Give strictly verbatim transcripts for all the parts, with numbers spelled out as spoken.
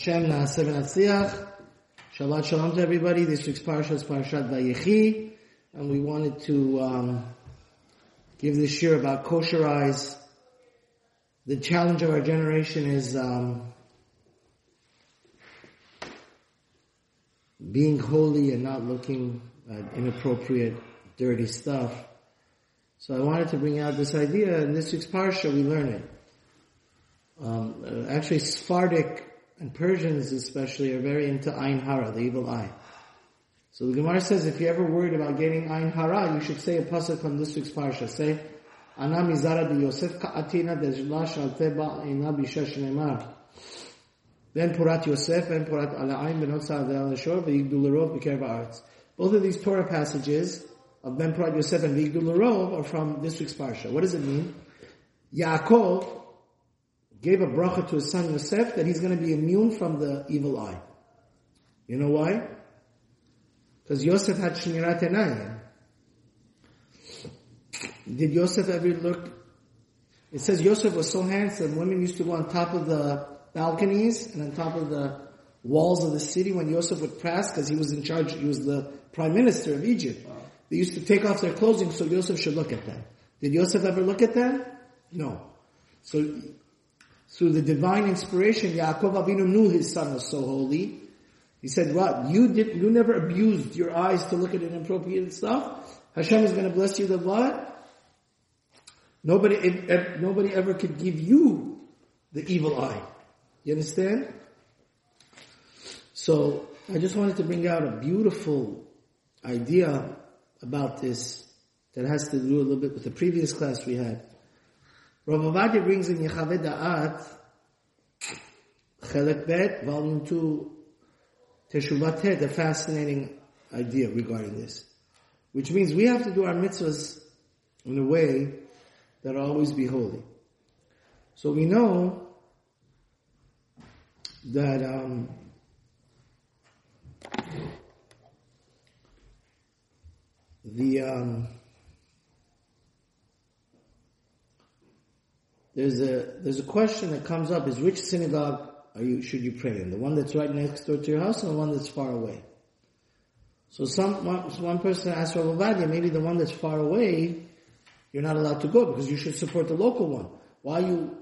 Hashem Naaseh V'Natziach. Shabbat Shalom to everybody. This week's parasha is parashat Vayechi, and we wanted to um, give this shir about Kosher EYES. The challenge of our generation is um, being holy and not looking at inappropriate, dirty stuff. So I wanted to bring out this idea. In this week's parasha, we learn it. Um, actually, Sephardic and Persians especially are very into Ayin Hara, the evil eye. So the Gemara says, if you're ever worried about getting Ayin Hara, you should say a pasuk from this week's parsha. Say, Anam izara di Yosef ka'atina dezila shal teba'ina bishash nemar. Ben porat Yosef, ben porat ala Ayin, benot sa'adayal nashor, ve yigdu lurov, beker ba'aretz. Both of these Torah passages of Ben porat Yosef and ve yigdu lurov are from this week's parsha. What does it mean? Yaakov gave a bracha to his son Yosef that he's going to be immune from the evil eye. You know why? Because Yosef had shmirat enayim. Did Yosef ever look? It says Yosef was so handsome, women used to go on top of the balconies and on top of the walls of the city when Yosef would pass, because he was in charge, he was the prime minister of Egypt. They used to take off their clothing so Yosef should look at them. Did Yosef ever look at them? No. So through the divine inspiration, Yaakov Avinu knew his son was so holy. He said, "What you did, you never abused your eyes to look at inappropriate stuff. Hashem is going to bless you the what? Nobody, if, if, nobody ever could give you the evil eye. You understand?" So I just wanted to bring out a beautiful idea about this that has to do a little bit with the previous class we had. Rav Ovadia brings in Yechaveh Da'at Chelet Bet, Volume two, Teshuvateh, the fascinating idea regarding this. Which means we have to do our mitzvahs in a way that will always be holy. So we know that um, the... Um, There's a there's a question that comes up: is which synagogue are you should you pray in? The one that's right next door to your house, or the one that's far away? So some one, so one person asked Rav Ovadia, maybe the one that's far away, you're not allowed to go because you should support the local one. Why you?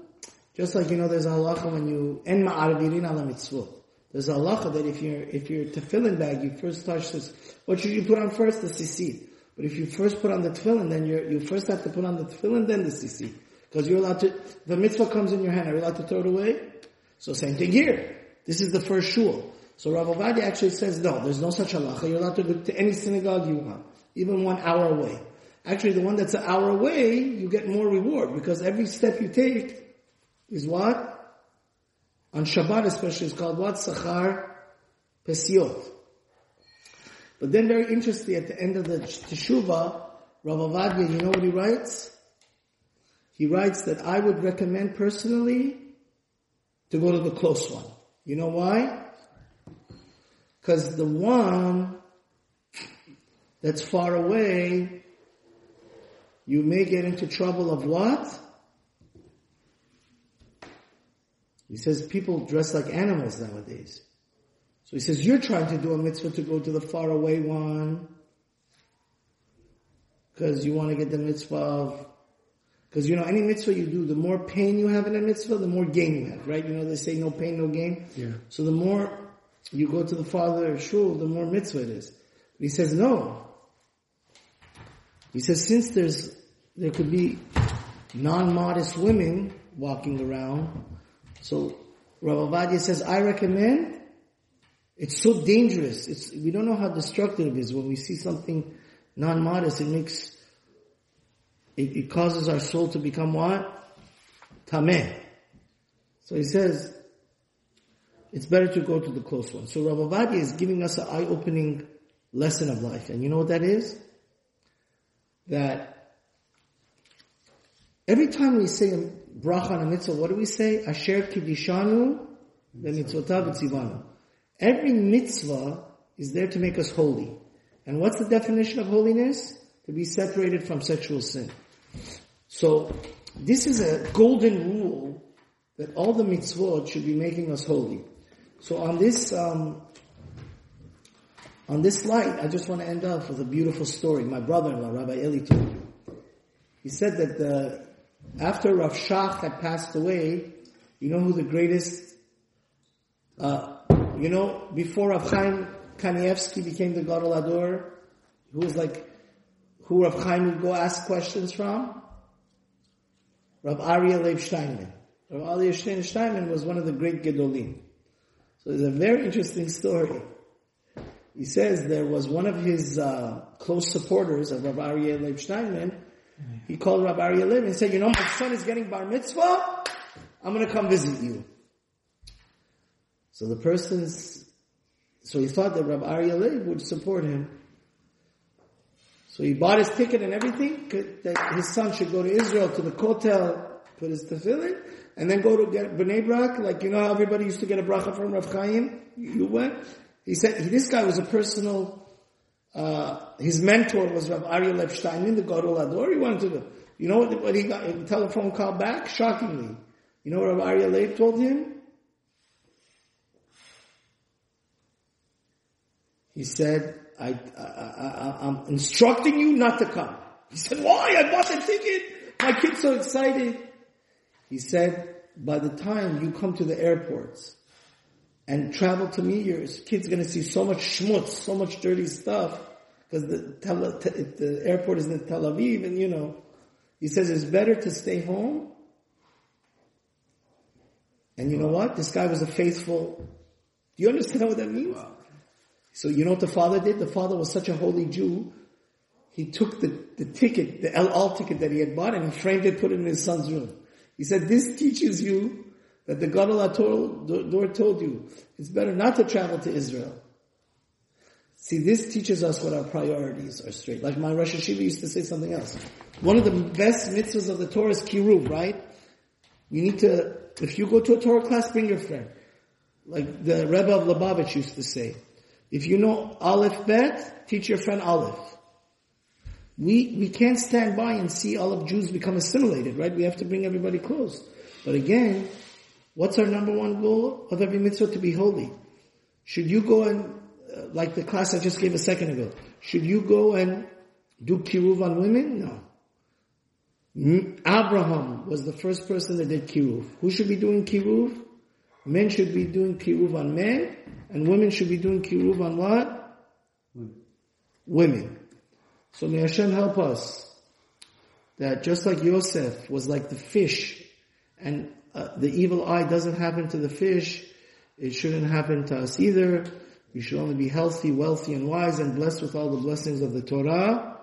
Just like you know, there's a halacha when you en ma'aravirin ala mitzvot. There's a halacha that if you're if you're tefillin bag, you first touch this. What should you put on first? The tzitzit. But if you first put on the tefillin, then you you first have to put on the tefillin, then the tzitzit. Because you're allowed to, the mitzvah comes in your hand, are you allowed to throw it away? So same thing here. This is the first shul. So Rav Ovadia actually says, no, there's no such halacha. You're allowed to go to any synagogue you want, even one hour away. Actually, the one that's an hour away, you get more reward, because every step you take is what? On Shabbat especially, it's called what? Sakhar Pesiot. But then very interesting, at the end of the teshuvah, Rav Ovadia, you know what he writes? He writes that I would recommend personally to go to the close one. You know why? Because the one that's far away, you may get into trouble of what? He says people dress like animals nowadays. So he says you're trying to do a mitzvah to go to the far away one because you want to get the mitzvah of... Because, you know, any mitzvah you do, the more pain you have in a mitzvah, the more gain you have, right? You know, they say no pain, no gain. Yeah. So the more you go to the father shul, the more mitzvah it is. But he says, no. He says, since there's there could be non-modest women walking around, so Rav Ovadia says, I recommend, it's so dangerous. It's we don't know how destructive it is. When we see something non-modest, it makes... It, it causes our soul to become what? Tameh. So he says, it's better to go to the close one. So Rav Ovadia is giving us an eye-opening lesson of life. And you know what that is? That every time we say a bracha on a mitzvah, what do we say? Asher ki dishanu be mitzvotav be tzivanu. Every mitzvah is there to make us holy. And what's the definition of holiness? To be separated from sexual sin. So, this is a golden rule that all the mitzvot should be making us holy. So on this, um, on this slide, I just want to end off with a beautiful story. My brother-in-law, Rabbi Eli, told me. He said that the, after Rav Shach had passed away, you know who the greatest, uh, you know, before Rav Chaim Kanievsky became the Gadol Hador, who was like, who Rav Chaim would go ask questions from? Rav Aryeh Leib Steinman. Rav Aryeh Steinman was one of the great Gedolim. So there's a very interesting story. He says there was one of his uh, close supporters of Rav Aryeh Leib Steinman. He called Rav Aryeh Leib and said, you know, my son is getting bar mitzvah. I'm going to come visit you. So the person's... So he thought that Rav Aryeh Leib would support him. So he bought his ticket and everything, could, that his son should go to Israel, to the Kotel, put his tefillin, and then go to get Bnei Brak, like you know how everybody used to get a bracha from Rav Chaim? You went? He said, he, this guy was a personal, uh, his mentor was Rav Aryeh Leib Steinman, the Gadol Hador. He wanted to go. You know what, what he got? A telephone call back? Shockingly. You know what Rav Aryeh Leib told him? He said, I, I, I, I'm instructing you not to come. He said, why? I bought the ticket. My kid's so excited. He said, by the time you come to the airports and travel to meet your kid's going to see so much schmutz, so much dirty stuff, because the, the airport is in Tel Aviv, and you know. He says, it's better to stay home. And you wow. know what? This guy was a faithful... Do you understand what that means? Wow. So you know what the father did? The father was such a holy Jew. He took the, the ticket, the El Al ticket that he had bought, and he framed it, put it in his son's room. He said, this teaches you that the Gadol Hador told you, it's better not to travel to Israel. See, this teaches us what our priorities are straight. Like my Rosh Hashiva used to say something else. One of the best mitzvahs of the Torah is Kiruv, right? You need to, if you go to a Torah class, bring your friend. Like the Rebbe of Lubavitch used to say, if you know Aleph Bet, teach your friend Aleph. We we can't stand by and see all of Jews become assimilated, right? We have to bring everybody close. But again, what's our number one goal of every mitzvah? To be holy. Should you go and, uh, like the class I just gave a second ago, should you go and do kiruv on women? No. Abraham was the first person that did kiruv. Who should be doing kiruv? Men should be doing kiruv on men, and women should be doing kiruv on what? Women. Women. So may Hashem help us that just like Yosef was like the fish, and uh, the evil eye doesn't happen to the fish, it shouldn't happen to us either. We should only be healthy, wealthy, and wise, and blessed with all the blessings of the Torah.